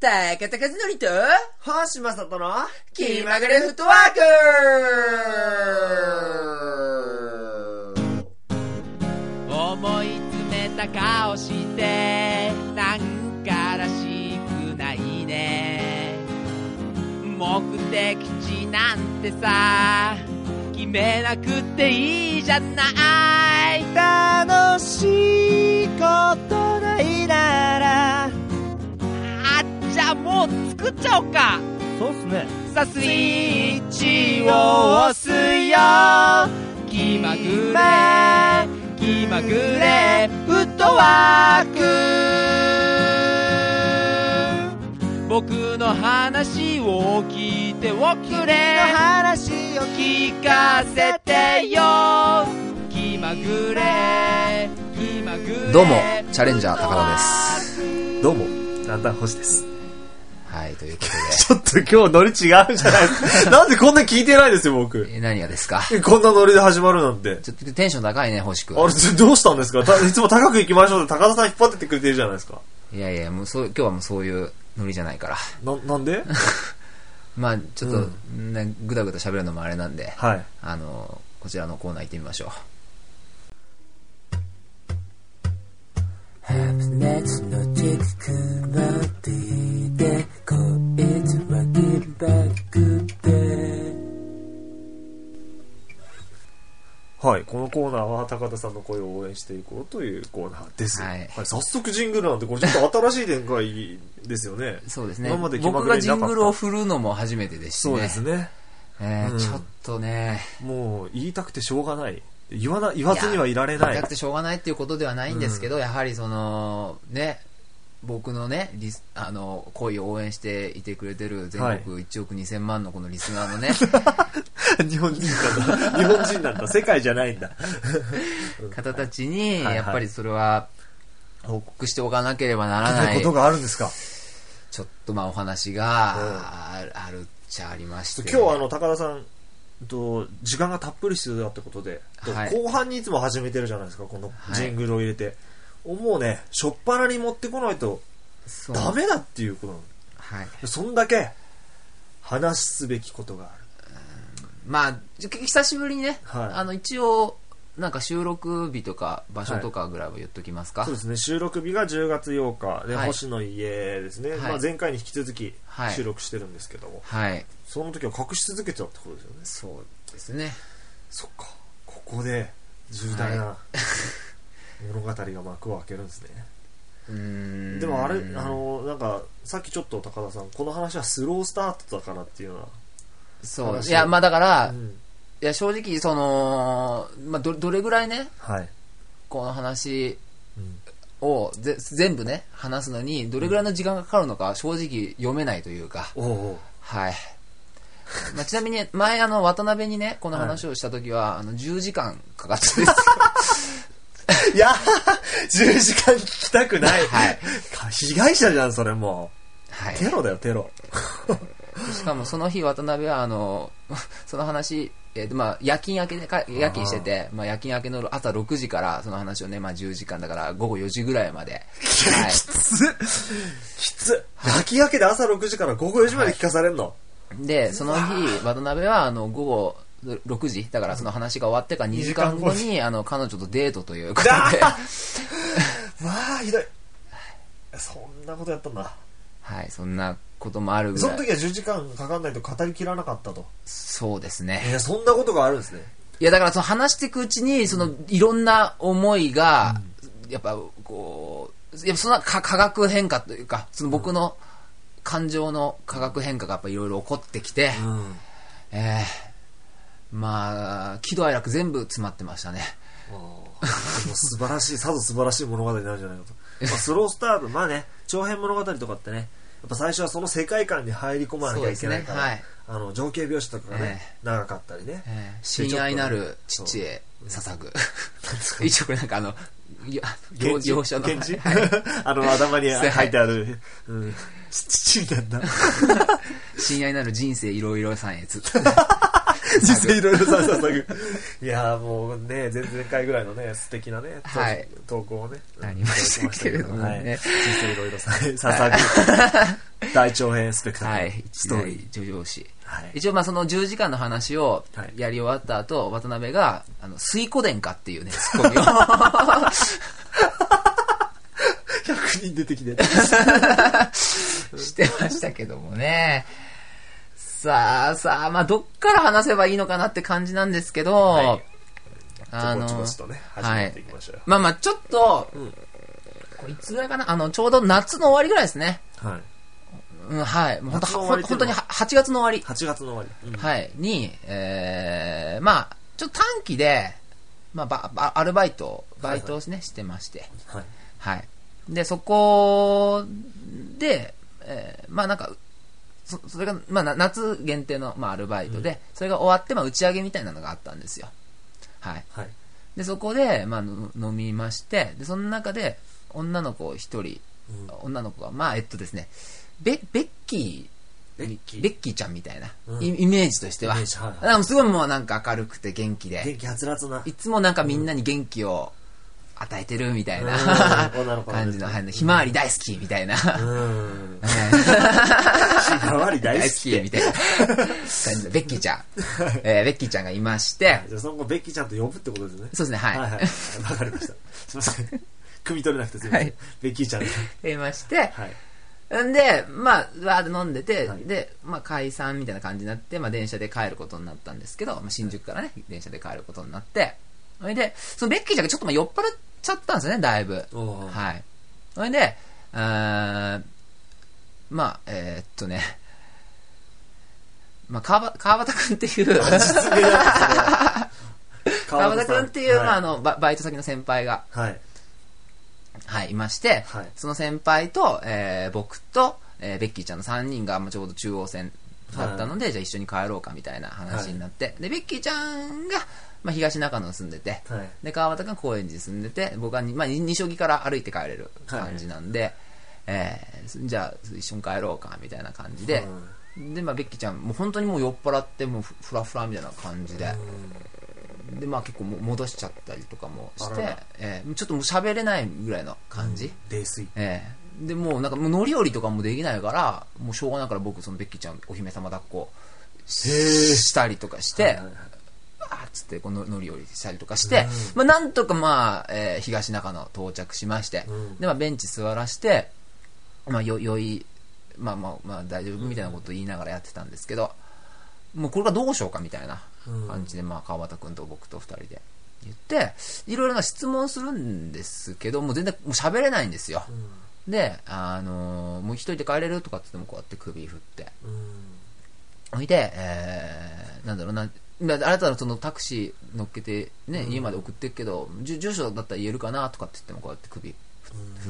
高田和則と星雅人の気まぐれフットワーク。思い詰めた顔してなんからしくないね。目的地なんてさ決めなくていいじゃない。楽しいことないならじゃあもう作っちゃおうか。そうっすね。さあスイッチを押すよ。気まぐれフットワーク。僕の話を聞いておくれ。僕の話を聞かせてよ。気まぐれ。どうもチャレンジャー高田です。どうもランタン星です。はい、ということで。ちょっと今日ノリ違うじゃないですか。なんでこんな聞いてないですよ、僕。何がですか？こんなノリで始まるなんて。ちょっとテンション高いね、星君。あれ、どうしたんですか？いつも高く行きましょうって高田さん引っ張ってってくれてるじゃないですか。いやいや、もう今日はもうそういうノリじゃないから。なんでまあちょっと、ぐだぐだ喋るのもあれなんで、はい、こちらのコーナー行ってみましょう。熱のテククラティでこいつはギブバックで。はい、このコーナーは高田さんの声を応援していこうというコーナーです。はい、はい、早速ジングルなんてこれちょっと新しい展開ですよね。そうですね。今まで僕がジングルを振るのも初めてでしたね。そうですね。ちょっとね。もう言いたくてしょうがない。言わずにはいられない。言いたくてしょうがないっていうことではないんですけど、やはりそのね、僕のね恋を応援していてくれてる全国1億2000万のこのリスナーのね、はい、日本人なんだ世界じゃないんだ方たちにやっぱりそれは報告しておかなければならないことがあるんですか。ちょっとまあお話があるっちゃありまして、ね、今日高田さん時間がたっぷり必要だってことで、はい、後半にいつも始めてるじゃないですか、このジングルを入れて、はい、もうね初っ端に持ってこないとダメだっていうことなの、はい、そんだけ話すべきことがある。まあ久しぶりにね、はい、一応なんか収録日とか場所とかぐらいは言っときますか、はい、そうですね。収録日が10月8日で、はい、星の家ですね、はい、まあ、前回に引き続き収録してるんですけども、はいはい、その時は隠し続けちゃうってことですよね。そうですね。そっか、ここで重大な、はい、物語が幕を開けるんですね。でもあれなんかさっきちょっと高田さんこの話はスロースタートだからっていうのはそういやまあだから、いや正直その、まあ、どれぐらいね、はい、この話を全部ね話すのにどれぐらいの時間がかかるのか正直読めないというか、はい、まあ、ちなみに前渡辺にねこの話をした時は、はい、10時間かかったですいや10時間聞きたくない、はい、被害者じゃんそれもう、はい、テロだよテロしかもその日渡辺はその話まあ、夜勤してて、まあ、夜勤明けの朝6時からその話をね、まあ、10時間だから午後4時ぐらいまで、はい、きつ夜勤明けで朝6時から午後4時まで聞かされるの、はい、でその日渡辺は午後6時だからその話が終わってから2時間後に彼女とデートということでまあひどい。そんなことやったんだ。はい、そんなこともあるぐらい。その時は10時間かかんないと語りきらなかったと。そうですね。いやそんなことがあるんですね。いやだからその話していくうちにそのいろんな思いが、やっぱこうやっぱそんな化学変化というかその僕の感情の化学変化がやっぱいろいろ起こってきて、まあ喜怒哀楽全部詰まってましたね。素晴らしい、さぞ素晴らしい物語になるじゃないかとまあスロースタート、まあね長編物語とかってね。やっぱ最初はその世界観に入り込まなきゃいけないから、ね、はい、情景描写とかがね、長かったりね、親愛なる父へ捧ぐ一応これなんか行書の検事、はい、頭に書いてある父なんだ親愛なる人生いろいろさんへつって人生いろいろさんへ捧ぐいやもうね前々回ぐらいのね素敵なね、はい、投稿をねありましたけれどもね、はい、人生いろいろさんへ捧ぐ大長編スペクタクル、はい、ストーリー叙情詩、はい、一応まあその10時間の話をやり終わった後、渡辺が水湖殿かっていうねツッコミを100人出てきてしてましたけどもね。さあ、まあどっから話せばいいのかなって感じなんですけど、はい、ちょこちょことね始めていきましょう、はい、まあまあちょっと、うん、これいつぐらいかな、ちょうど夏の終わりぐらいですね。はい、うん、はい、もう本当に8月の終わり、8月の終わり、うん、はいに、まあちょっと短期で、まあアルバイトをね、はい、してまして、はい、はい、でそこで、まあなんかそれがまあ夏限定のまあアルバイトで、うん、それが終わってまあ打ち上げみたいなのがあったんですよ。はい、はい、でそこでまあ飲みまして、でその中で女の子一人、うん、女の子がまあですね。ベッキーちゃんみたいな、うん、イメージとしては、はいはい、すごいもうなんか明るくて元気で、元気はつらつな、いつもなんかみんなに元気を与えてるみたいな、うん、感じの、はい、ひまわり大好きみたいな、うん、ひまわり大好きみたいな感じのベッキーちゃん、ベッキーちゃんがいまして、じゃあその後ベッキーちゃんと呼ぶってことですね。そうですね、はい、はいはい、わかりました。すみません、汲み取れなくてすみません、はい、ベッキーちゃんでいまして。はい、でまあわーっと飲んでて、はい、でまあ解散みたいな感じになって、まあ、電車で帰ることになったんですけど、まあ、新宿からね電車で帰ることになって、それでそのベッキーちゃんがちょっとまあ酔っ払っちゃったんですよね、だいぶ、はい、それでまあね、まあ川端くんっていう川端くんっていう、はい、まあバイト先の先輩が、はい、はい、いまして、はい、その先輩と、僕と、ベッキーちゃんの3人が、まあ、ちょうど中央線だったので、はい、じゃあ一緒に帰ろうかみたいな話になって、はい、でベッキーちゃんが、まあ、東中野に住んでて、はい、で川端君高円寺に住んでて、僕は、まあ、二所木から歩いて帰れる感じなんで、はい、じゃあ一緒に帰ろうかみたいな感じで、はい、で、まあ、ベッキーちゃんもう本当にもう酔っ払ってもうフラフラみたいな感じで。でまあ、結構戻しちゃったりとかもして、ちょっともう喋れないぐらいの感じ、泥酔、でもうなんかもう乗り降りとかもできないから、もうしょうがないから、僕そのベッキーちゃんお姫様抱っこしたりとかして、はいはいはい、っつってこの乗り降りしたりとかして、うん、まあ、なんとか、まあ東中野到着しまして、うん、でまあ、ベンチ座らして、まあ、よい、まあまあまあ大丈夫みたいなことを言いながらやってたんですけど、もうこれがどうしようかみたいな感じで、まあ川端君と僕と2人で言って、いろいろな質問するんですけど、もう全然もう喋れないんですよ、うん、でもう一人で帰れるとかって言っても、こうやって首振っておいで、なんだろうな、あなたのそのタクシー乗っけてね、家まで送ってるけど、住所だったら言えるかなとかって言っても、こうやって首振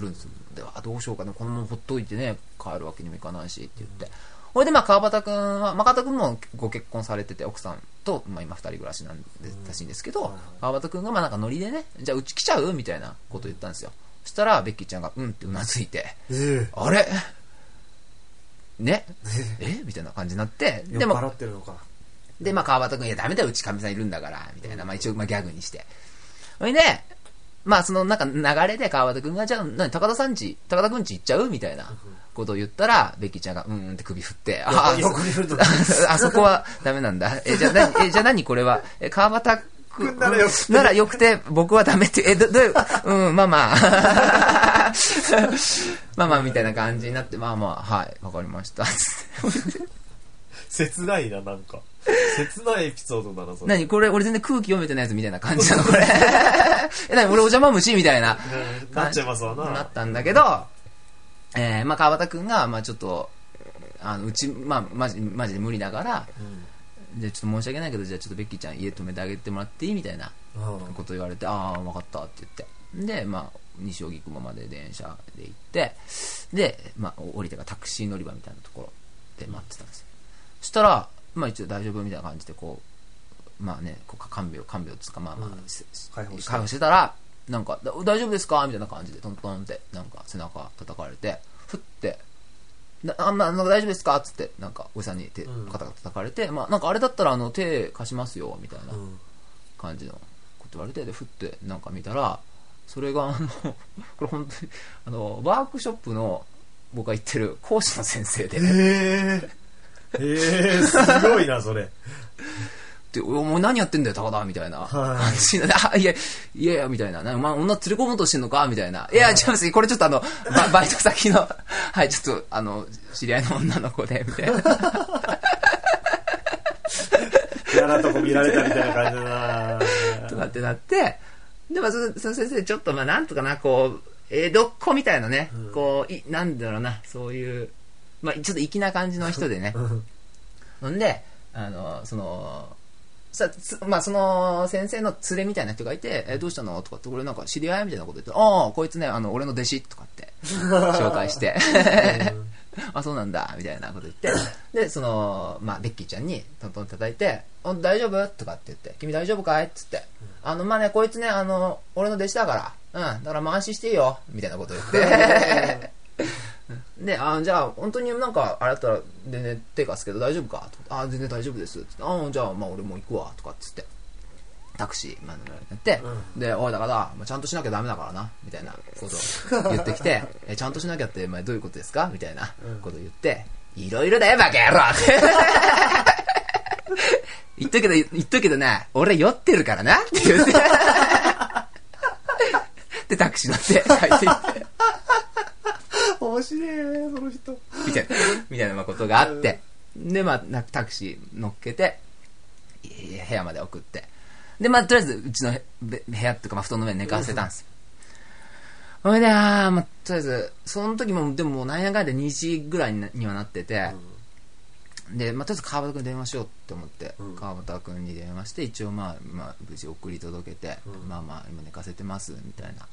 るんですよ、でどうしようかな、このままほっといてね帰るわけにもいかないしって言って、それでまあ川端くんは、川端くんもご結婚されてて、奥さんと、まあ、今2人暮らしなんらしいんですけど、川端くんがまあなんかノリでね、じゃあうち来ちゃうみたいなことを言ったんですよ。そしたらベッキーちゃんがうんってうなずいて、あれねえみたいな感じになって、でも酔っ払ってるのかで、まあ、川端くんいやダメだよ、うちかみさんいるんだからみたいな、まあ、一応まあギャグにして、それで、まあ、そのなんか流れで川端くんがじゃあ何高田くんち行っちゃうみたいなことを言ったら、ベッキーちゃんがうんって首振って、ああそこはダメなんだ、じゃあ何これは、川端くんならよくて僕はダメって、うん、まあまあまあまあみたいな感じになって、まあまあはいわかりました切ないな、なんか切ないエピソードだなそれ。何これ、俺全然空気読めてないやつみたいな感じなのこれ何俺お邪魔虫みたいななっちゃいますわな、なったんだけど、まあ、川端くんが、まあ、ちょっとうち、まあ、マジで無理だから、うん、でちょっと申し訳ないけど、じゃあちょっとベッキーちゃん家泊めてあげてもらっていいみたいなこと言われて、ああ分かったって言って、で、まあ、西荻窪まで電車で行って、で、まあ、降りてからタクシー乗り場みたいなところで待ってたんですよ、うん、そしたら、まあ、一応大丈夫みたいな感じでこう、まあね、こう看病つか、まあまあ、うん、解放してたら、なんか大丈夫ですかみたいな感じでトントンってなんか背中叩かれて、ふってなんか大丈夫ですかっつって、なんかおじさんに肩が叩かれて、うん、まあ、なんかあれだったら手貸しますよみたいな感じのこと言われて、でふってなんか見たら、それがこれ本当にワークショップの僕が言ってる講師の先生で、すごいなそれで、お前何やってんだよ高田みたいな感じで、いやみたいな、お前女連れ込もうとしてんのかみたいな、はい、いや違います、これちょっとバイト先のはい、ちょっと知り合いの女の子でみたいな嫌なとこ見られたみたいな感じだなとかってなって、でもその先生ちょっとなんとかな、こう江戸っ子みたいなね、こうなんだろうな、そういうちょっと粋な感じの人でねほんでその先生の連れみたいな人がいて、どうしたのとかって、これなんか知り合いみたいなこと言って、ああこいつね俺の弟子とかって紹介してあそうなんだみたいなこと言って、でベッキーちゃんにトントン叩いて、大丈夫とかって言って、君大丈夫かいっつって、こいつね俺の弟子だからだから安心していいよみたいなこと言ってで、じゃあ本当になんかあれだったら全然手貸すけど大丈夫かとか、全然大丈夫ですって、じゃあ俺も行くわとかっつってタクシーまで乗られて、でおいだからちゃんとしなきゃダメだからなみたいなことを言ってきてちゃんとしなきゃってどういうことですかみたいなことを言って、いろいろだよバカ野郎言っとくけどね、俺酔ってるからなって言ってでタクシー乗って帰って行って面白いねその人みたいなことがあってでタクシー乗っけて部屋まで送って、でとりあえずうちの部屋っていうか布団の上に寝かせたんですよ。それでとりあえずその時もでも何やかんやで2時ぐらいにはなってて、でとりあえず川端君に電話しようって思って川端君に電話して、一応無事送り届けて、今寝かせてますみたいな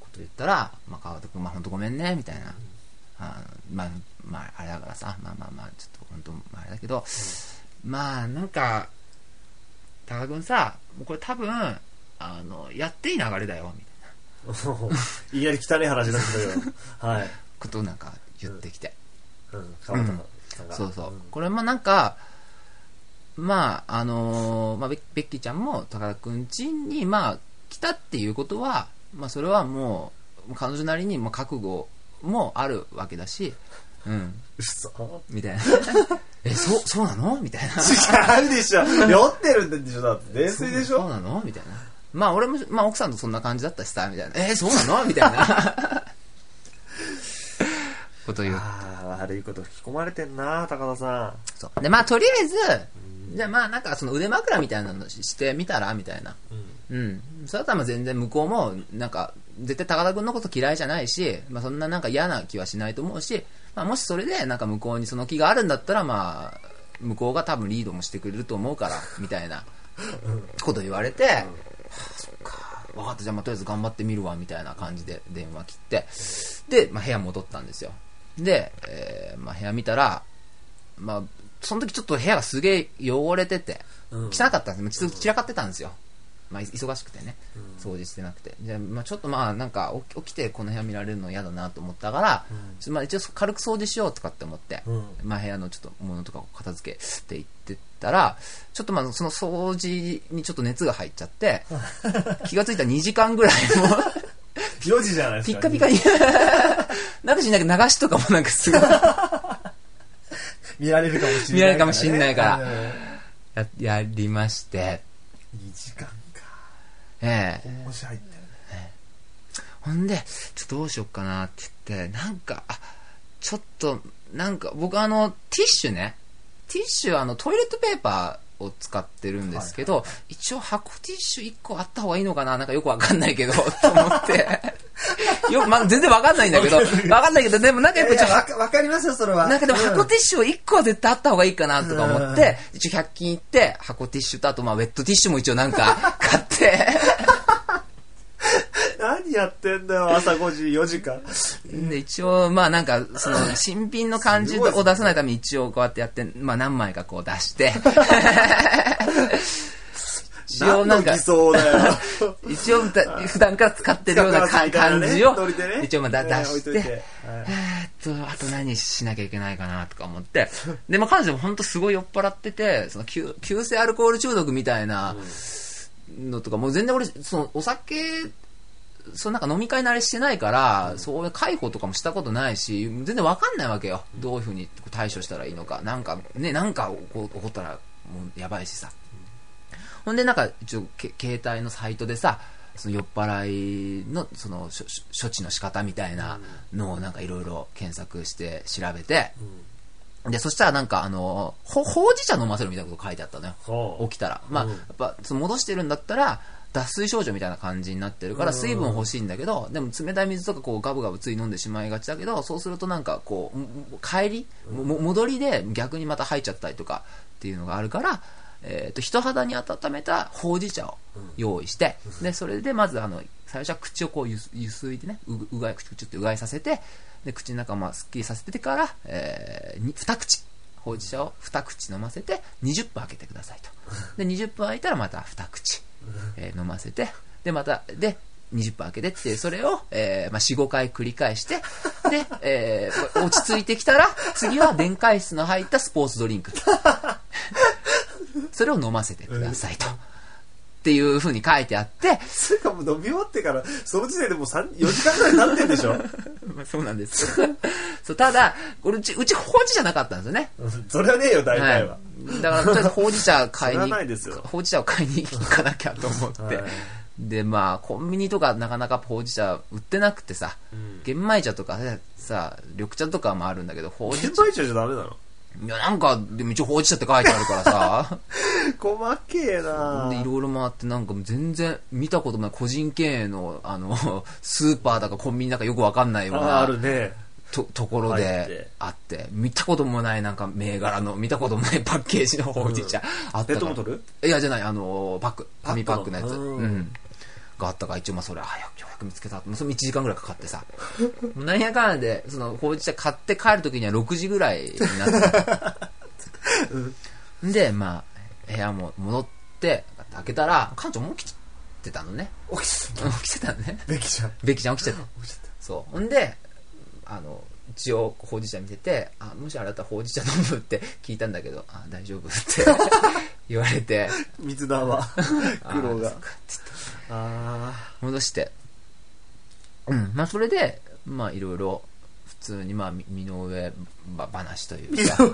こと言ったら、川端君本当ごめんねみたいな、あれだからさ、ちょっと本当あれだけど、なんか高田君さ、これ多分やっていい流れだよみたいないやり汚い話だけどはいことなんか言ってきて、川端さんがそうそう、これなんかベッキーちゃんも高田君家に来たっていうことは、それはもう彼女なりに覚悟もあるわけだし、嘘みたいなそうなのみたいな、違うでしょ酔ってるんでしょ、だって泥酔でしょ、そうなのみたいな、俺も、奥さんとそんな感じだったしさみたいな、そうなのみたいなこと言う。悪いこと吹き込まれてんな高田さん。そうでとりあえず、じゃあなんかその腕枕みたいなのしてみたらみたいな、それだったら全然向こうもなんか絶対高田君のこと嫌いじゃないし、そんななんか嫌な気はしないと思うし、もしそれでなんか向こうにその気があるんだったら、向こうが多分リードもしてくれると思うからみたいなこと言われて、そっか分かった、じゃあとりあえず頑張ってみるわみたいな感じで電話切って、で部屋戻ったんですよ。で、部屋見たら、その時ちょっと部屋がすげえ汚れてて汚かったんですよ、散らかってたんですよ、忙しくてね掃除してなくて、でちょっとなんか起きてこの部屋見られるの嫌だなと思ったから、一応軽く掃除しようとかって思って、部屋のちょっと物とかを片付けていってたら、ちょっとその掃除にちょっと熱が入っちゃって気がついたら2時間ぐらいも4時じゃないですか、ピッカピカになんかしなきゃ流しとかもなんかすごい見られるかもしれない、見られるかもしれないからやりまして、2時間面白いんだよね。ほんでちょっとどうしよっかなって言って、なんかちょっとなんか僕ティッシュトイレットペーパーを使ってるんですけど、一応箱ティッシュ1個あった方がいいのかな、なんかよくわかんないけどと思ってよく全然わかんないんだけどでもなんかやっぱわかりますよそれは、なんかでも箱ティッシュを1個は絶対あった方がいいかなとか思って、一応100均行って箱ティッシュと、あとウェットティッシュも一応なんか買って何やってんだよ朝5時4時間で、一応なんかその新品の感じを出さないために一応こうやってやって、何枚かこう出して何の偽装だよ一応普段から使ってるような感じを一応出して、あと何しなきゃいけないかなとか思って、で彼女も本当すごい酔っ払ってて、その急性アルコール中毒みたいなのとか、もう全然俺そのお酒そのなんか飲み会慣れしてないから、そういう介抱とかもしたことないし、全然わかんないわけよ。どういうふうに対処したらいいのか。なんかね、なんか起こったらもうやばいしさ。ほんでなんか一応携帯のサイトでさ、その酔っ払いのその処置の仕方みたいなのをなんかいろいろ検索して調べて、でそしたらなんかほうじ茶飲ませるみたいなこと書いてあったのよ。起きたら、まあやっぱ戻してるんだったら脱水症状みたいな感じになってるから水分欲しいんだけど、でも冷たい水とかこうガブガブつい飲んでしまいがちだけど、そうするとなんかこう戻りで逆にまた吐いちゃったりとかっていうのがあるから。人肌に温めたほうじ茶を用意して、でそれでまず最初は口をこうゆすいでね、うがいさせて、で口の中をすっきりさせてから、2口ほうじ茶を2口飲ませて20分空けてくださいと。で20分空いたらまた2口、飲ませて、でまたで20分空けてっていう、それを、4,5 回繰り返して、で、落ち着いてきたら次は電解質の入ったスポーツドリンクそれを飲ませてくださいと、っていう風に書いてあって、それかもう飲み終わってからその時点でもう4時間ぐらい経ってんでしょまあそうなんですそう、ただこれうちほうじ茶なかったんですよねそれはねえよ大体は、はい、だからとりあえずほうじ茶を買いに行かなきゃと思って、はい、でまあコンビニとかなかなかほうじ茶売ってなくてさ、玄米茶とかさ緑茶とかもあるんだけど、ほうじ茶玄米茶じゃダメなの？いやなんかでも一応ほうじ茶って書いてあるからさ細けえな。でいろいろ回ってなんか全然見たこともない個人経営のスーパーだかコンビニだかよくわかんないようなところであって、見たこともないなんか銘柄の見たこともないパッケージのほうじ茶あったから、ペットボトル？いやじゃない紙パックのやつ、があったから一応まあそれ早く見つけた。それ1時間ぐらいかかってさなんやかんやでそのほうじ茶買って帰る時には6時ぐらいになったでまあ部屋も戻って開けたら館長も起きてたのね。起きてたのね。ベキちゃん起きてたそう。ほんで一応ほうじ茶見てて、もしあなたほうじ茶飲むって聞いたんだけど大丈夫って言われて水だわ苦労が戻して、まあ、それでまあいろいろ普通にまあ身の上話というか身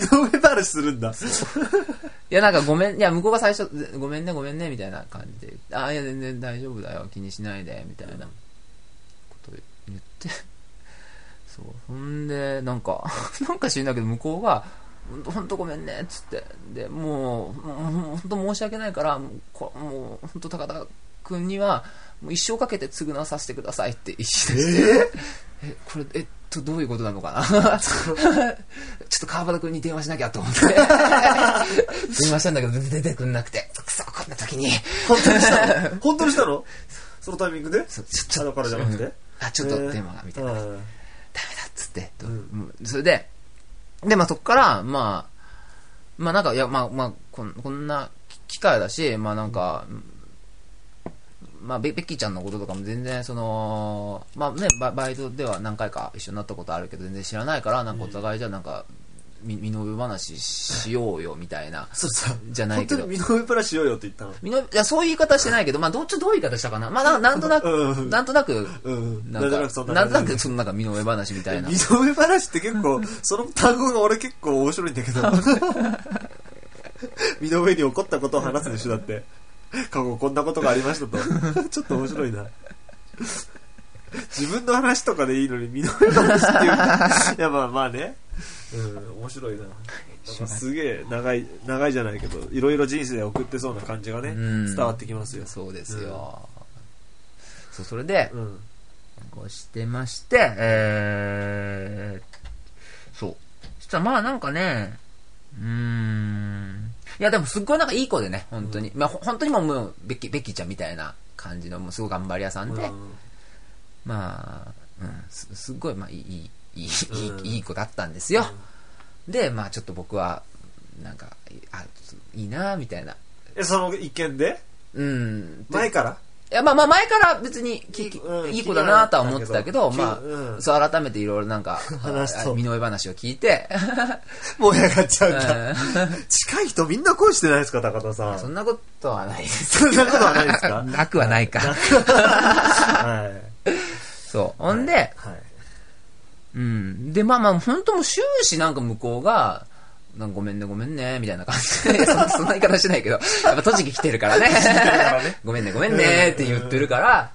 の上話するんだいやなんかごめん、いや向こうが最初ごめんねみたいな感じで、いや全然大丈夫だよ気にしないでみたいなこと言ってそう。ほんでなんか知んないけど向こうがほんとごめんねっつって、でもうほんと申し訳ないからもうほんと高田君にはもう一生かけて償わさせてくださいって意思でこれどういうことなのかなちょっと川端君に電話しなきゃと思って電話したんだけど出てくんなくて、くそこんな時に本当にしたのそのタイミングであのからじゃなくて、ちょっと電話がみたいな、ダメだっつって、それでまあ、そこからまあなんかいやまあこんな機会だし、まあなんか、まあ、ベッキーちゃんのこととかも全然その、まあね、バイトでは何回か一緒になったことあるけど全然知らないから、なんかお互いじゃなんか身の上話しようよみたいなそうそうじゃないけど本当に身の上話しようよって言ったの？いやそういう言い方してないけど、まあどういう言い方したかな、まあなんとなくそのなんか身の上話みたいな身の上話って結構その単語が俺結構面白いんだけど身の上に起こったことを話すでしょ。だって過去こんなことがありましたとちょっと面白いな自分の話とかでいいのに身の上話っていういやまあね、面白いな。すげえ長いじゃないけどいろいろ人生送ってそうな感じがね、伝わってきますよ。そうですよ、そう。それで、こうしてまして、そうしたらまあなんかね、いやでもすっごいなんかいい子でね、本当に、まあ本当にもうベッキーちゃんみたいな感じのもうすごい頑張り屋さんで、まあ、すっごいまあいい子だったんですよ。でまあちょっと僕はなんかいいなみたいな、その一見で前からいや、まあまあ前から別にいい子だなとは思ってたけど、まあ、そう改めていろいろなんか、身の上話を聞いて。燃え上がっちゃうんだ。近い人みんな恋してないですか、高田さん。そんなことはないです。そんなことはないですか。なくはないか。はい。そう。ほんで、うん。で、まあまあ、本当もう終始なんか向こうが、なんかごめんねごめんねみたいな感じでそんな言い方してないけど、やっぱ栃木来てるからねごめんねごめんねって言ってるから、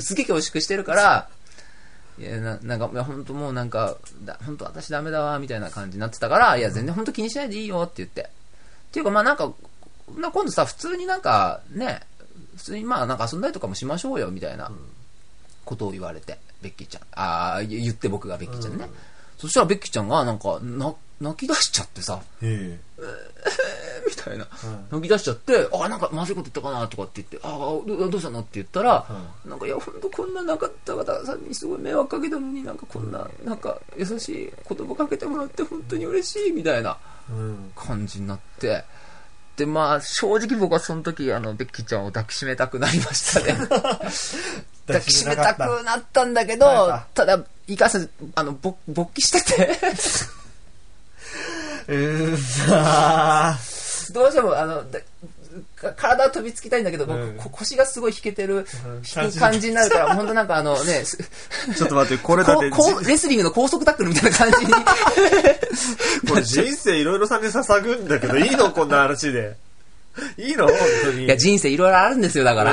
すげえ恐縮してるから、いやなんか本当もうなんか本当私ダメだわみたいな感じになってたから、いや全然本当気にしないでいいよって言って、っていうかまあなんか今度さ、普通になんかね、普通にまあなんか遊んだりとかもしましょうよみたいなことを言われて、ベッキーちゃん、ああ言って僕がベッキーちゃんね、そしたらベッキーちゃんがなんか泣き出しちゃってさ、みたいな、泣き出しちゃって、あ、なんかまずいこと言ったかなとかって言って、あ、どうしたのって言ったら、なんかいや本当こんな中田さんにすごい迷惑かけたのに、なんかこんななんか優しい言葉かけてもらって本当に嬉しいみたいな感じになって、でまあ正直僕はその時ベッキーちゃんを抱きしめたくなりましたね抱きしめたくなったんだけど、ただいかせ勃起しててどうしても体飛びつきたいんだけど、僕腰がすごい引けてる、引く感じになるから、本当なんかね、ちょっと待って、これだってレスリングの高速タックルみたいな感じにこれ人生いろいろ捧ぐんだけどいいの、こんな話でいいの、本当に。いや人生いろいろあるんですよ、だから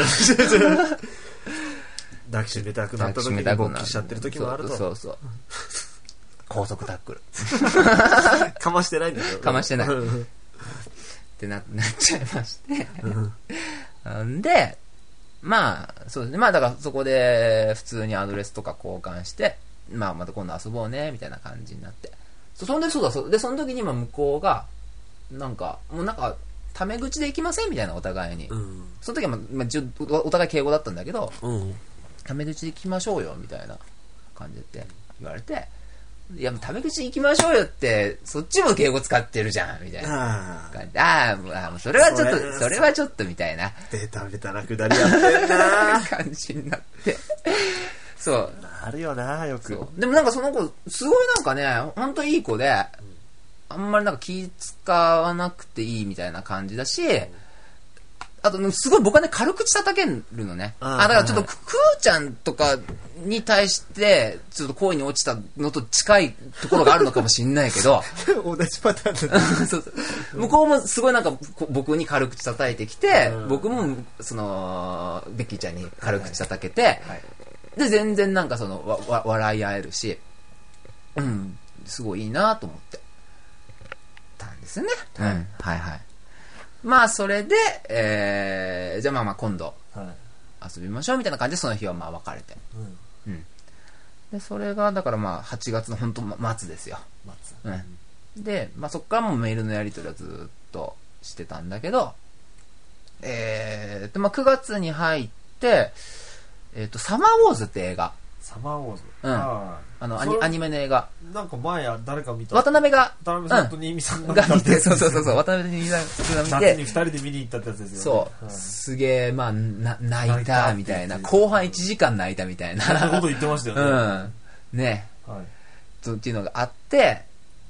抱きしめたくなった時に勃起しちゃってる時もあると。そうそう、高速タックルかましてないんだよ、かましてないってなっちゃいましてでまあそうですね、まあだからそこで普通にアドレスとか交換して、まあまた今度遊ぼうねみたいな感じになって、そんでそうだそうで、その時に今向こうがなんかもうなんかタメ口で行きませんみたいな、お互いに、その時はまあお互い敬語だったんだけど、タメ口で行きましょうよみたいな感じで言われて、いや、タメ口行きましょうよって、そっちも敬語使ってるじゃん、みたいな。ああ、それはちょっと、それはちょっと、みたいな。ベタベタなくだりやってるな感じになって。そう。あるよな、よく。でもなんかその子、すごいなんかね、ほんといい子で、あんまりなんか気使わなくていいみたいな感じだし、あと、すごい僕はね、軽口叩けるのね。だからちょっと、クーちゃんとかに対して、ちょっと恋に落ちたのと近いところがあるのかもしんないけど。同じパターンだね。そうそう。向こうもすごいなんか、僕に軽口叩いてきて、僕も、ベッキーちゃんに軽口叩けて、で、全然なんか笑い合えるし、うん、すごいいいなと思ってたんですね。うん、はいはい。まあそれで、じゃあまあまあ今度遊びましょうみたいな感じで、その日はまあ別れて、でそれがだからまあ8月の本当末ですよ、で、まあ、そっからもうメールのやり取りはずっとしてたんだけど、まあ、9月に入って、サマーウォーズって映画、サマーウォーズ、アニメの映画。なんか前誰か見た。渡辺が。渡辺さんと新見さんが見て。そうそう。渡辺と新見さんが見て。二人で見に行ったってやつですよね。そう。すげえ、まあ、泣いたみたいな。後半1時間泣いたみたいな。そんなこと言ってましたよね。ね。っていうのがあって、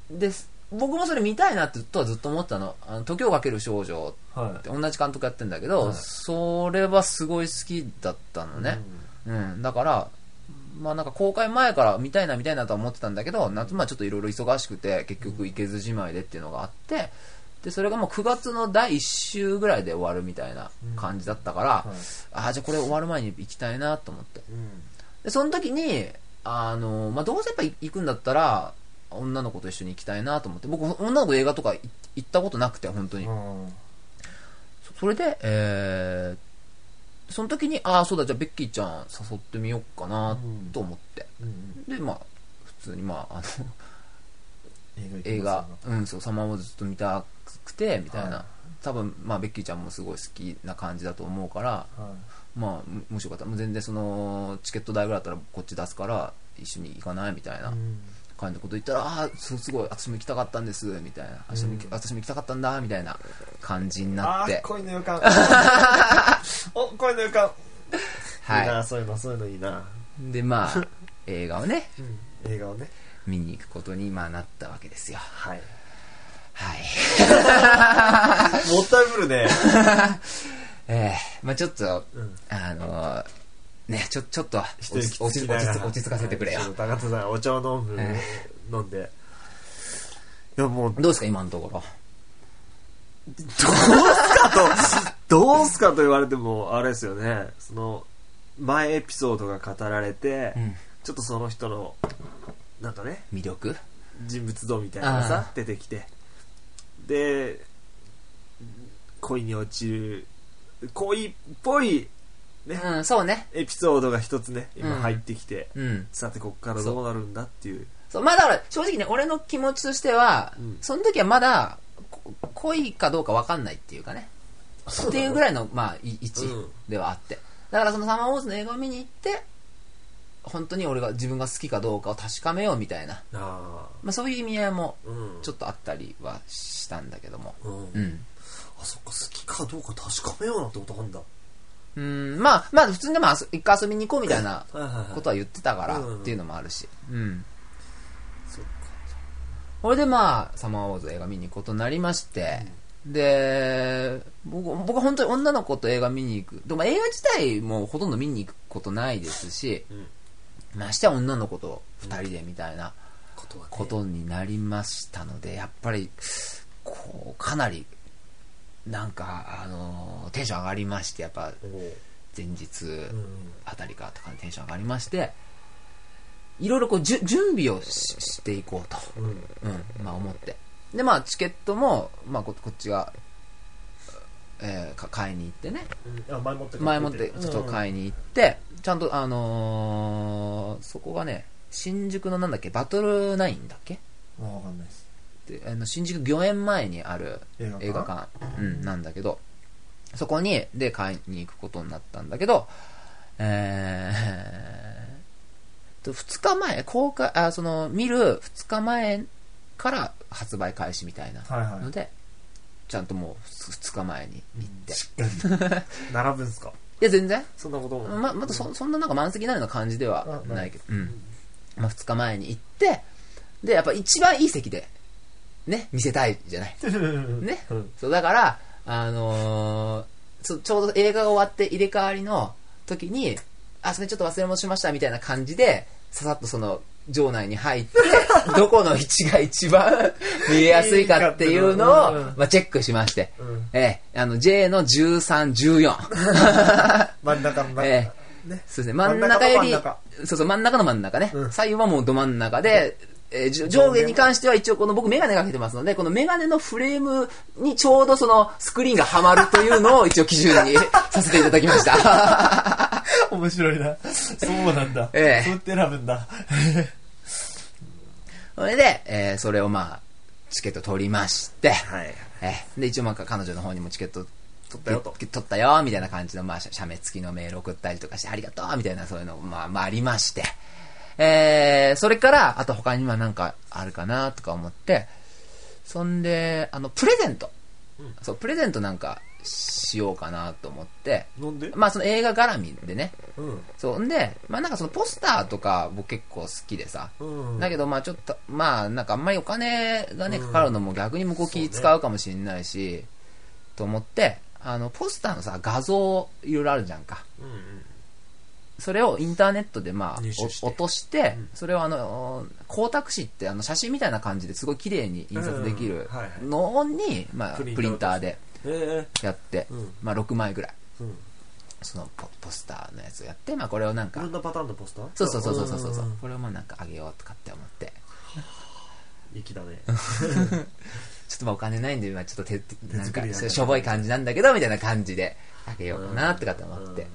で、僕もそれ見たいなってずっと思ってたの。時をかける少女って同じ監督やってんだけど、それはすごい好きだったのね。だから、まあなんか公開前から見たいなとは思ってたんだけど、夏まあちょっといろいろ忙しくて結局行けずじまいでっていうのがあって、でそれがもう9月の第1週ぐらいで終わるみたいな感じだったから、じゃあこれ終わる前に行きたいなと思って、でその時にまあどうせやっぱ行くんだったら女の子と一緒に行きたいなと思って、僕女の子映画とか行ったことなくて本当に、それでその時に、そうだ、じゃあベッキーちゃん誘ってみようかなと思って、でまあ普通にまあ映画、そう、サマーウォーズずっと見たくてみたいな、多分まあベッキーちゃんもすごい好きな感じだと思うから、まあもしよかったら全然チケット代ぐらいだったらこっち出すから一緒に行かないみたいな感じのこと言ったら、すごい私も行きたかったんですみたいな、私も行きたかったんだみたいな感じになって、恋の予感。お、声の予感。はい、いいな、そういうのいいな。でまあ映画をね見に行くことにまあなったわけですよ。はいはいもったいぶるねまあちょっと、うん、ねちょっと落ち着かせてくれよ。高津さんお茶を飲んでいやもうどうですか今のところ。どうすかと言われてもあれですよね。その前エピソードが語られて、うん、ちょっとその人のなんかね魅力人物像みたいなのがさ出てきて、で恋に落ちる恋っぽいね、うん、そうねエピソードが一つね今入ってきて、うん、さてこっからどうなるんだっていう。そうまあだから正直ね俺の気持ちとしては、うん、その時はまだ恋かどうか分かんないっていうかねっていうぐらいのまあ位置ではあって、うん、だからそのサマーウォーズの映画を見に行って本当に俺が自分が好きかどうかを確かめようみたいなまあ、そういう意味合いもちょっとあったりはしたんだけども、うんうん、あそっか好きかどうか確かめようなんてことあるんだ。うんまあ普通にでも一回遊びに行こうみたいなことは言ってたからっていうのもあるし、うんそっか。それでまあサマーウォーズ映画見に行くことになりまして、うん、で僕は本当に女の子と映画見に行くでも映画自体もほとんど見に行くことないですし、うんましては女の子と2人でみたいなことになりましたのでやっぱりこうかなりなんかテンション上がりましてやっぱ前日あたりかとかテンション上がりましていろいろこう準備をしていこうと、うんまあ、思ってでまあチケットもまあこっちが買いに行ってね、うん、前もってちょっと買いに行って、うん、ちゃんとそこがね新宿のなんだっけバトルナインだっけわかんないですで新宿御苑前にある映画館、うん、なんだけどそこにで買いに行くことになったんだけど、2日前公開その見る2日前から発売開始みたいなので、はいはいちゃんともう2日前に行って、うん、並ぶんすか。いや全然そんなこともまた そんななんか満席なような感じではないけど、うんまあ、2日前に行ってでやっぱ一番いい席でね見せたいじゃないね、うん、そうだからちょうど映画が終わって入れ替わりの時にあそれちょっと忘れ物しましたみたいな感じでささっとその場内に入ってどこの位置が一番見えやすいかっていうのをまあチェックしまして、うんJ の13、14 真ん中の中、ね、そうですね真ん中よりそう真ん中の真ん中ね、うん、左右はもうど真ん中で、上下に関しては一応この僕メガネかけてますのでこのメガネのフレームにちょうどそのスクリーンがはまるというのを一応基準にさせていただきました面白いな。そうなんだ。そうやって選ぶんだ。それで、それをまあチケット取りまして、はいで一応まあ彼女の方にもチケット取ったよみたいな感じのまあ写メ付きのメール送ったりとかしてありがとうみたいなそういうのまあありまして、それからあと他にはなんかあるかなとか思って、そんでプレゼント、うん、そうプレゼントなんか。しようかなと思ってなんで、まあ、その映画絡みでね、うん、そうで、まあ、なんかそのポスターとか僕結構好きでさ、うん、だけどまあちょっとまあなんかあんまりお金がねかかるのも逆に向こう気使うかもしれないし、ね、と思ってポスターのさ画像いろいろあるじゃんか、うんうん、それをインターネットでまあ落として、うん、それを光沢紙って写真みたいな感じですごい綺麗に印刷できるのに、うんはいはいまあ、プリンターでやって、うんまあ、6枚ぐらい、うん、そのポスターのやつをやって、まあ、これをなんかいろんなパターンのポスターそうこれをまあなんかあげようとかって思って粋だねちょっとまあお金ないんで、まあ、ちょっとなんかしょぼい感じなんだけどみたいな感じであげようかなとかって思って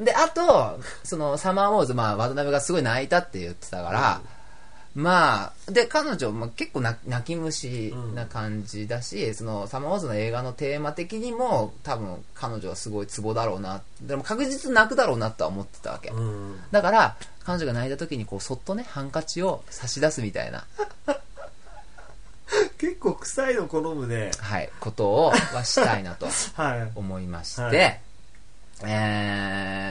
であとそのサマーウォーズ、まあ、渡辺がすごい泣いたって言ってたから、うんまあ、で彼女も結構泣き虫な感じだし、うん、そのサマーウォーズの映画のテーマ的にも多分彼女はすごいツボだろうなでも確実に泣くだろうなとは思ってたわけ、うん、だから彼女が泣いた時にこうそっとねハンカチを差し出すみたいな結構臭いの好むねはいことをはしたいなと思いまして、はいはい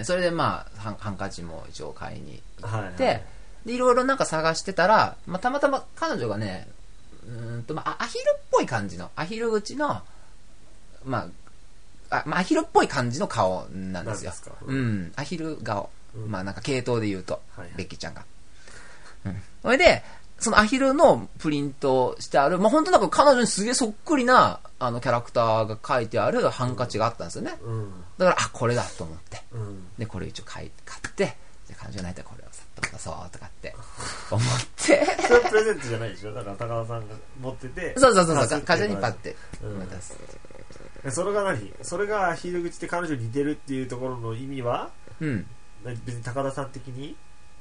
それでまあハンカチも一応買いに行って、はいはい、でいろいろなんか探してたら、まあ、たまたま彼女がねまあ、アヒルっぽい感じのアヒル口の、まあまあ、アヒルっぽい感じの顔なんですよ。うん、アヒル顔、うん、まあなんか系統で言うと、はいはい、ベッキーちゃんが、うん、それでそのアヒルのプリントしてある、まあ、本当なんか彼女にすげえそっくりなあのキャラクターが書いてあるハンカチがあったんですよね、うん、だからあこれだと思って、うん、でこれ一応買って彼女が泣いたらこれをさっと渡そうとかって思ってそれはプレゼントじゃないでしょ、だから高田さんが持っててそうそうそうそう彼女にパッて渡す、うん、それが何それがアヒル口って彼女に似てるっていうところの意味は、うん、別に高田さん的にい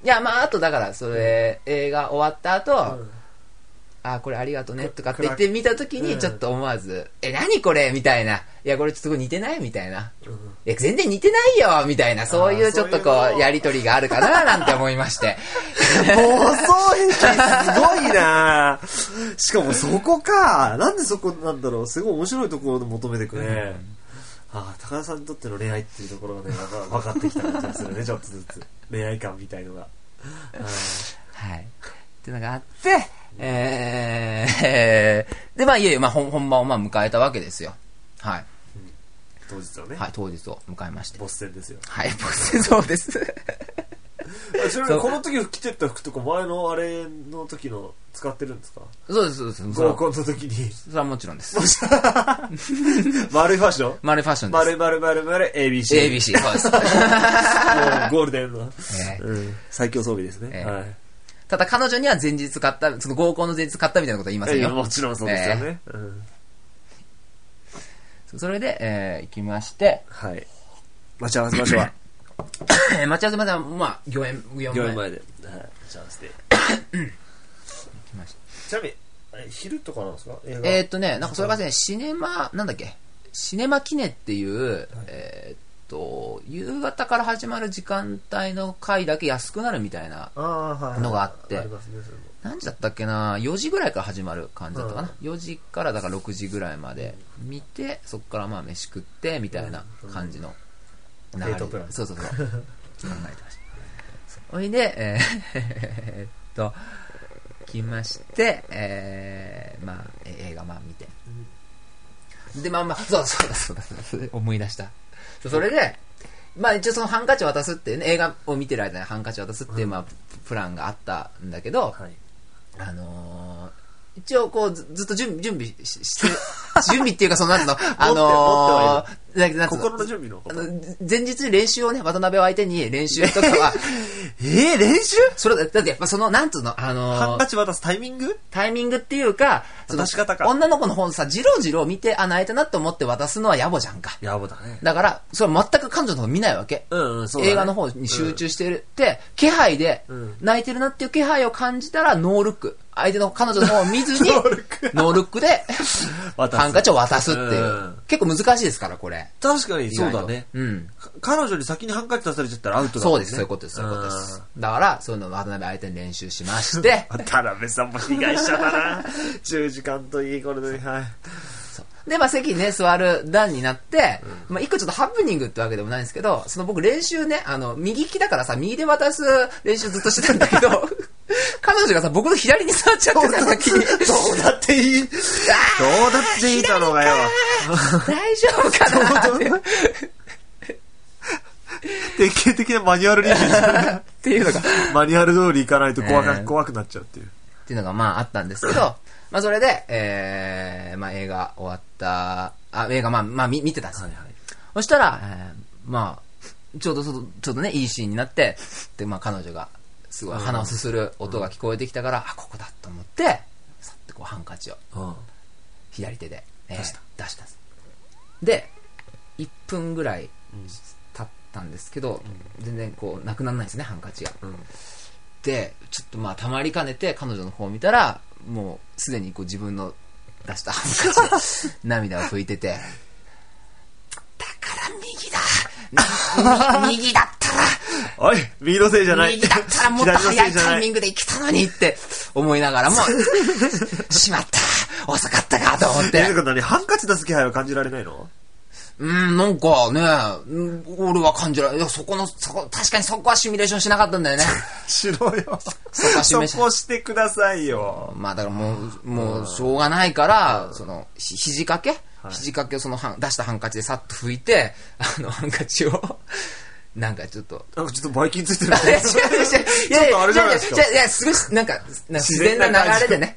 やまああとだからそれ、うん、映画終わった後、うん、あこれありがとねとかって言って見た時にちょっと思わず、うん、何これみたいな、いやこれちょっとこれ似てないみたいな、うん、いや全然似てないよみたいな、そういうちょっとこうやり取りがあるかななんて思いまして細いしすごいなしかもそこかなんでそこなんだろう、すごい面白いところを求めてくれ、ね、あ高田さんにとっての恋愛っていうところがね分かってきた感じがするねちょっとずつ恋愛感みたいのがはいってのがあってでまあいえいえ、まあ、本番をまあ迎えたわけですよ。はい、うん、当日をね、はい、当日を迎えまして、ボス戦ですよ。はい、ボス戦、そうですちなみにこの時着てった服とか前のあれの時の使ってるんですか？そうですそうです、合コンの時にそれはもちろんです丸いファッション、丸いファッションです、丸 ABC ABC そうですゴールデンの、うん、最強装備ですね、はい。ただ彼女には前日買った、その合コンの前日買ったみたいなことは言いませんよ。もちろんそうですよね。それで、行きまして。はい。待ち合わせ場所は待ち合わせ場所は、まあ、御苑前で。はい。待ち合わせで。行きました。ちなみに、昼とかなんですか？なんかそれがね、シネマ、なんだっけ、シネマキネっていう、はい、夕方から始まる時間帯の回だけ安くなるみたいなのがあって、何時だったっけな、4時ぐらいから始まる感じだったかな、4時からだから6時ぐらいまで見て、そこからまあ飯食ってみたいな感じの流れ、そうそうそう考えてました。おいで来まして、まあ映画まあ見て、でまあまあそうだ思い出した。それで、まあ一応そのハンカチ渡すっていうね、映画を見てる間にハンカチ渡すっていうまあプランがあったんだけど、はい、一応こう ずっと準備して、準備っていうかそのなんの、心の準備のこと、前日に練習をね、渡辺を相手に練習とかは、練習？それだってそのなんつうのハンカチ渡すタイミングっていうか、その出し方か、女の子の方さジロジロ見て、あ泣いたなと思って渡すのは野暮じゃんか。野暮だね。だからそれ全く彼女の方見ないわけ。うんうんそうだね、映画の方に集中してるって、うん、気配で、うん、泣いてるなっていう気配を感じたらノールック、相手の彼女の方を見ずにノールックでハンカチを渡すっていう、うん、結構難しいですからこれ。確かにそうだね、うん、彼女に先にハンカチ出されちゃったらアウトだもんね。そうです、そういうことです、そういうことです。だからそういうのを渡辺相手に練習しまして渡辺さんも被害者だな10時間といいこれで、はい、そうでまあ席にね座る段になって、うん、まあ一個ちょっとハプニングってわけでもないんですけど、その僕練習ね右利きだからさ右で渡す練習ずっとしてたんだけど彼女がさ僕の左に座っちゃってた先にどうだっていいだろうがよ大丈夫かな典型的なマニュアル練習っていうのがマニュアル通りいかないと怖くなっちゃうっていうのがまああったんですけどまあそれでまあ映画終わった映画まあ見てたんですよ、はいはい、そしたらまあちょうどねいいシーンになってでまあ彼女がすごい鼻をすする音が聞こえてきたから、うん、あここだと思ってさってこうハンカチを、うん、左手で、出したんです。で1分ぐらい経ったんですけど、うん、全然こうなくならないんですねハンカチが、うん、でちょっとまあたまりかねて彼女の方を見たらもうすでにこう自分の出したハンカチで涙を拭いててだから右だ右だったらおい右のせいじゃない、右だったらもっと早いタイミングで行けたのにって思いながらもしまった遅かったかと思って。ハンカチ出す気配は感じられないの？なんかね、俺は感じられない。いや、確かにそこはシミュレーションしなかったんだよね。しろよ。そこしてくださいよ。まあだからもうしょうがないから、その、肘掛け、はい、肘掛けをその出したハンカチでさっと拭いて、ハンカチを、なんかちょっとバイキンついてるみたいな。違う。ちょっとあれじゃないですか。いや、すごい、なんか自然な流れでね。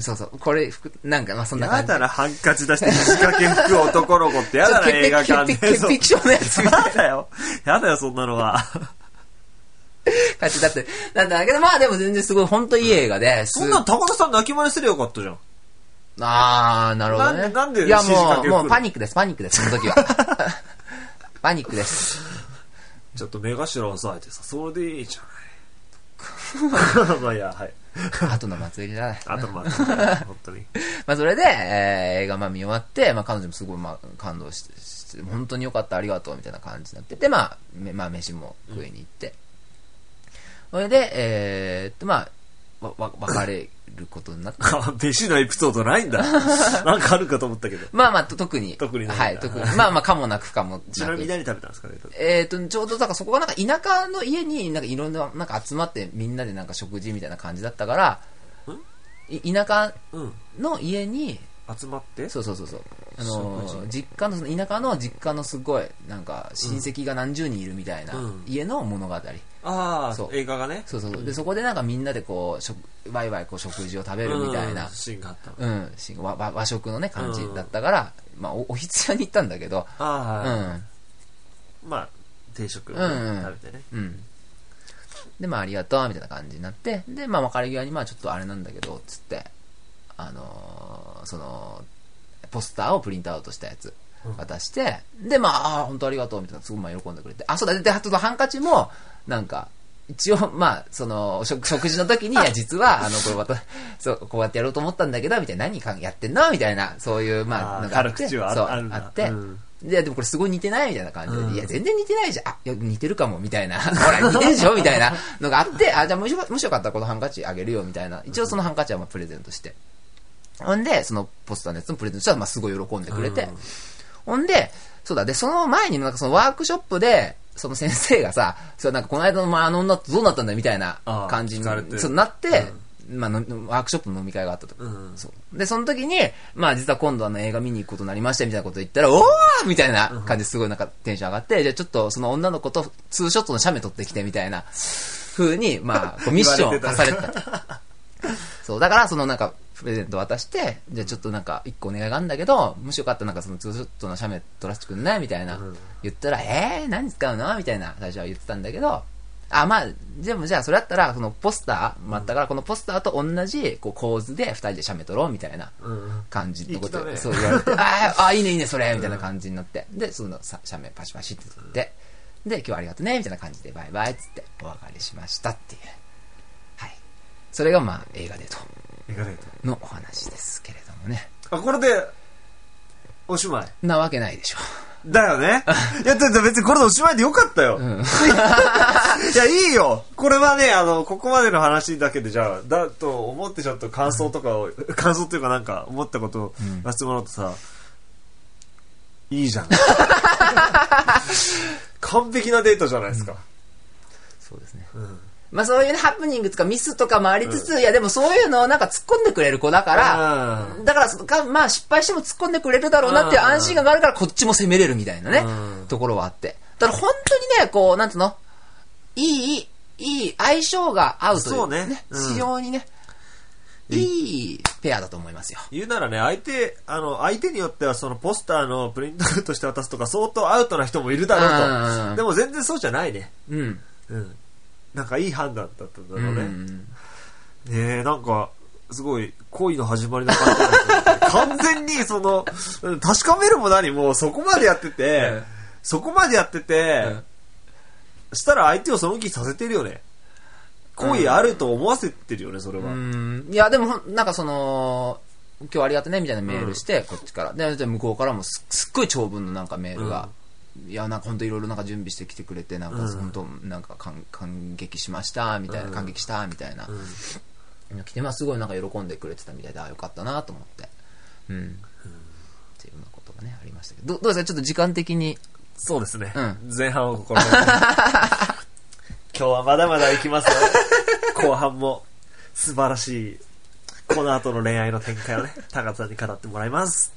そう、これ、なんか、まあ、そんな感じ。やだな、ハンカチ出して、仕掛け吹く男の子ってやだな、映画館で。潔癖症のやつみたいな。やだよ、そんなのは。感じだって。なんだけど、まあでも全然すごい、ほんといい映画で。そんな高田さん泣き真似すればよかったじゃん。あー、なるほどね。なんでいや、もうパニックです、その時は。パニックです。ちょっと目頭押さえてさ、それでいいじゃない。まあいや、はい。後の祭りじゃない。後の祭り。本当に。まあそれで、映画見終わって、まあ彼女もすごい感動して、本当によかった、ありがとうみたいな感じになってて、まあ飯も食いに行って。それで、まあ、別れることになって。飯のエピソードないんだ。なんかあるかと思ったけど。まあ特にない。はい、特に。まあかもなくかもなく。ちなみに何食べたんですかね。ちょうどだからそこがなんか田舎の家になんかいろんななんか集まってみんなでなんか食事みたいな感じだったから、田舎の家に集まって。そう。田舎のすごいなんか親戚が何十人いるみたいな家の物語。ああ、映画がね。そう。で、そこでなんかみんなでこう、ワイワイこう食事を食べるみたいな。シーンがあった。うん。和食のね、感じだったから、まあ、おひつ屋に行ったんだけど。ああ。うん。まあ、定食を食べてね。うん。で、まあ、ありがとう、みたいな感じになって。で、まあ、別れ際に、まあ、ちょっとあれなんだけど、つって、その、ポスターをプリントアウトしたやつ渡して、で、まあ、本当ありがとう、みたいな、すごいまあ喜んでくれて。あ、そうだ、で、あとハンカチも、なんか、一応、まあ、その、食事の時に、いや、実は、これまた、そう、こうやってやろうと思ったんだけど、みたいな、何やってんのみたいな、そういう、まあ、なんかあって、そう、あって、でもこれすごい似てないみたいな感じで、いや、全然似てないじゃん。あ、いや、似てるかも、みたいな。ほら、似てるでしょみたいなのがあって、あ、じゃあ、もしよかったらこのハンカチあげるよ、みたいな。一応そのハンカチは、まあ、プレゼントして。ほんで、そのポスターのやつもプレゼントしたら、まあ、すごい喜んでくれて。ほんで、そうだ、で、その前に、なんかそのワークショップで、その先生がさ、そうなんかこの間の、まあ、女どうなったんだみたいな感じになって、まあ、ワークショップの飲み会があったとか、そうで、その時に、まあ、実は今度映画見に行くことになりましたみたいなこと言ったら、おーみたいな感じですごいなんかテンション上がって、じゃあちょっとその女の子とツーショットの写メ撮ってきてみたいな風に、まあ、こうミッションを課されてた。そう、だからそのなんか、プレゼント渡して、じゃあちょっとなんか一個お願いがあるんだけど、もしよかったらなんかそのツーショットの写メ撮らせてくんないみたいな。言ったら、何使うのみたいな最初は言ってたんだけど、あ、まあ、でもじゃあそれだったらそのポスターもあったから、このポスターと同じこう構図で二人で写メ撮ろうみたいな感じのことで、そう言われて、あ、いいねいいねそれみたいな感じになって、で、その写メパシパシって撮って、で、今日はありがとうねみたいな感じでバイバイっつってお別れしましたっていう。はい。それがまあ映画でと。のお話ですけれどもね。あ、これでおしまいなわけないでしょ。だよね。いや、別にこれでおしまいでよかったよ。うん、いや、いいよ。これはね、ここまでの話だけで、じゃあ、だと思ってちょっと感想とかを、感想っていうかなんか思ったことを出してもらうとさ、いいじゃん。完璧なデートじゃないですか。そうですね。まあそういうハプニングとかミスとかもありつつ、いやでもそういうのをなんか突っ込んでくれる子だから、だからまあ失敗しても突っ込んでくれるだろうなっていう安心感があるからこっちも攻めれるみたいなね、ところはあって。だから本当にね、こう、なんていうの、いい相性が合うというね、非常にね、いいペアだと思いますよ。言うならね、相手によってはそのポスターのプリントアウトして渡すとか相当アウトな人もいるだろうと。でも全然そうじゃないね。なんかいい判断だったんだろうね。ねえ、なんか、すごい、恋の始まりの感じだった。完全に、その、確かめるも何も、そこまでやってて、したら相手をその気させてるよね。恋あると思わせてるよね、それは。いや、でも、なんかその、今日ありがとね、みたいなメールして、こっちから。で、向こうからもすっごい長文のなんかメールが。いや、なんか本当いろいろなんか準備してきてくれて、なんか本当なんか感激しましたみたいな、感激したみたいな、来てますごいなんか喜んでくれてたみたいで、あ、よかったなと思って、っていうようなことがねありましたけど、どうですかちょっと時間的に。そうですね、うん、前半をこの今日はまだまだいきますよ後半も素晴らしいこの後の恋愛の展開をね高津さんに語ってもらいます。